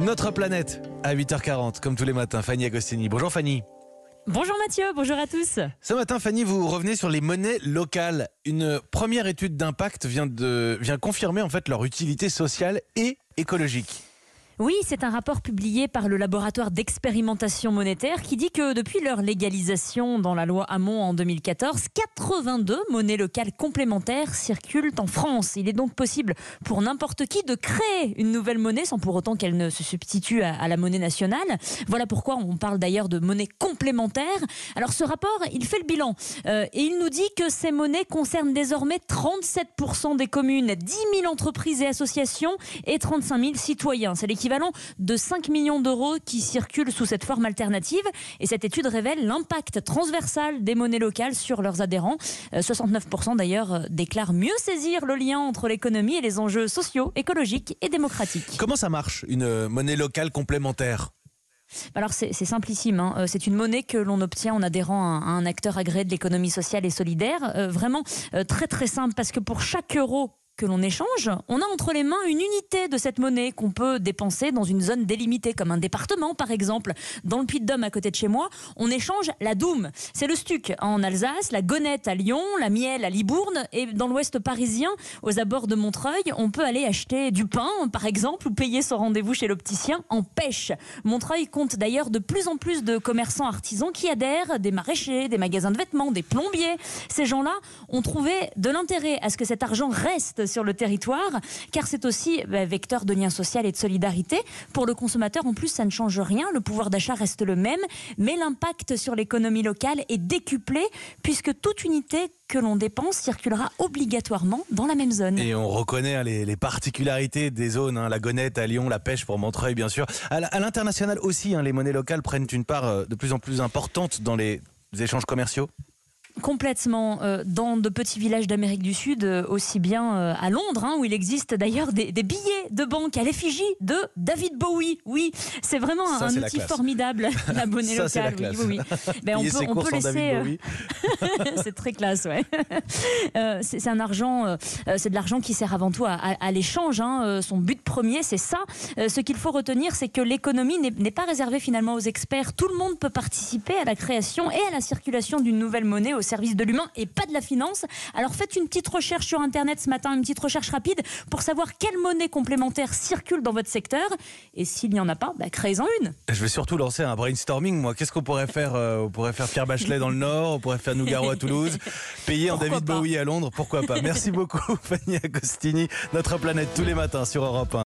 Notre planète à 8h40, comme tous les matins, Fanny Agostini. Bonjour Fanny. Bonjour Mathieu, bonjour à tous. Ce matin, Fanny, vous revenez sur les monnaies locales. Une première étude d'impact vient confirmer en fait leur utilité sociale et écologique. Oui, c'est un rapport publié par le laboratoire d'expérimentation monétaire qui dit que depuis leur légalisation dans la loi Hamon en 2014, 82 monnaies locales complémentaires circulent en France. Il est donc possible pour n'importe qui de créer une nouvelle monnaie sans pour autant qu'elle ne se substitue à la monnaie nationale. Voilà pourquoi on parle d'ailleurs de monnaie complémentaire. Alors ce rapport, il fait le bilan et il nous dit que ces monnaies concernent désormais 37% des communes, 10 000 entreprises et associations et 35 000 citoyens. C'est l'équivalent de 5 millions d'euros qui circulent sous cette forme alternative. Et cette étude révèle l'impact transversal des monnaies locales sur leurs adhérents. 69% d'ailleurs déclarent mieux saisir le lien entre l'économie et les enjeux sociaux, écologiques et démocratiques. Comment ça marche, une monnaie locale complémentaire ? Alors c'est simplissime, hein. C'est une monnaie que l'on obtient en adhérant à un acteur agréé de l'économie sociale et solidaire. Vraiment très très simple, parce que pour chaque euro que l'on échange, on a entre les mains une unité de cette monnaie qu'on peut dépenser dans une zone délimitée, comme un département par exemple. Dans le Puy-de-Dôme, à côté de chez moi, on échange la Doume, c'est le Stuc en Alsace, la Gonnette à Lyon, la Miel à Libourne, et dans l'ouest parisien, aux abords de Montreuil, on peut aller acheter du pain par exemple, ou payer son rendez-vous chez l'opticien en pêche. Montreuil compte d'ailleurs de plus en plus de commerçants artisans qui adhèrent, des maraîchers, des magasins de vêtements, des plombiers. Ces gens-là ont trouvé de l'intérêt à ce que cet argent reste sur le territoire, car c'est aussi vecteur de lien social et de solidarité. Pour le consommateur, en plus, ça ne change rien. Le pouvoir d'achat reste le même, mais l'impact sur l'économie locale est décuplé, puisque toute unité que l'on dépense circulera obligatoirement dans la même zone. Et on reconnaît les particularités des zones, hein, la Gonnette à Lyon, la pêche pour Montreuil, bien sûr. À l'international aussi, hein, les monnaies locales prennent une part de plus en plus importante dans les échanges commerciaux. Complètement. Dans de petits villages d'Amérique du Sud, aussi bien à Londres, hein, où il existe d'ailleurs des billets de banque à l'effigie de David Bowie. Oui, c'est vraiment un outil formidable, la monnaie locale. Oui. Ben, on peut laisser... c'est très classe, ouais. C'est un argent, c'est de l'argent qui sert avant tout à l'échange, hein. Son but premier, c'est ça. Ce qu'il faut retenir, c'est que l'économie n'est pas réservée finalement aux experts. Tout le monde peut participer à la création et à la circulation d'une nouvelle monnaie au service de l'humain et pas de la finance. Alors faites une petite recherche sur internet ce matin, une petite recherche rapide pour savoir quelle monnaie complémentaire circule dans votre secteur, et s'il n'y en a pas, créez-en une. Je vais surtout lancer un brainstorming, moi. Qu'est-ce qu'on pourrait faire? On pourrait faire Pierre Bachelet dans le Nord, on pourrait faire Nougaro à Toulouse, payer en David Bowie à Londres, pourquoi pas. Merci beaucoup Fanny Agostini, Notre Planète tous les matins sur Europe 1.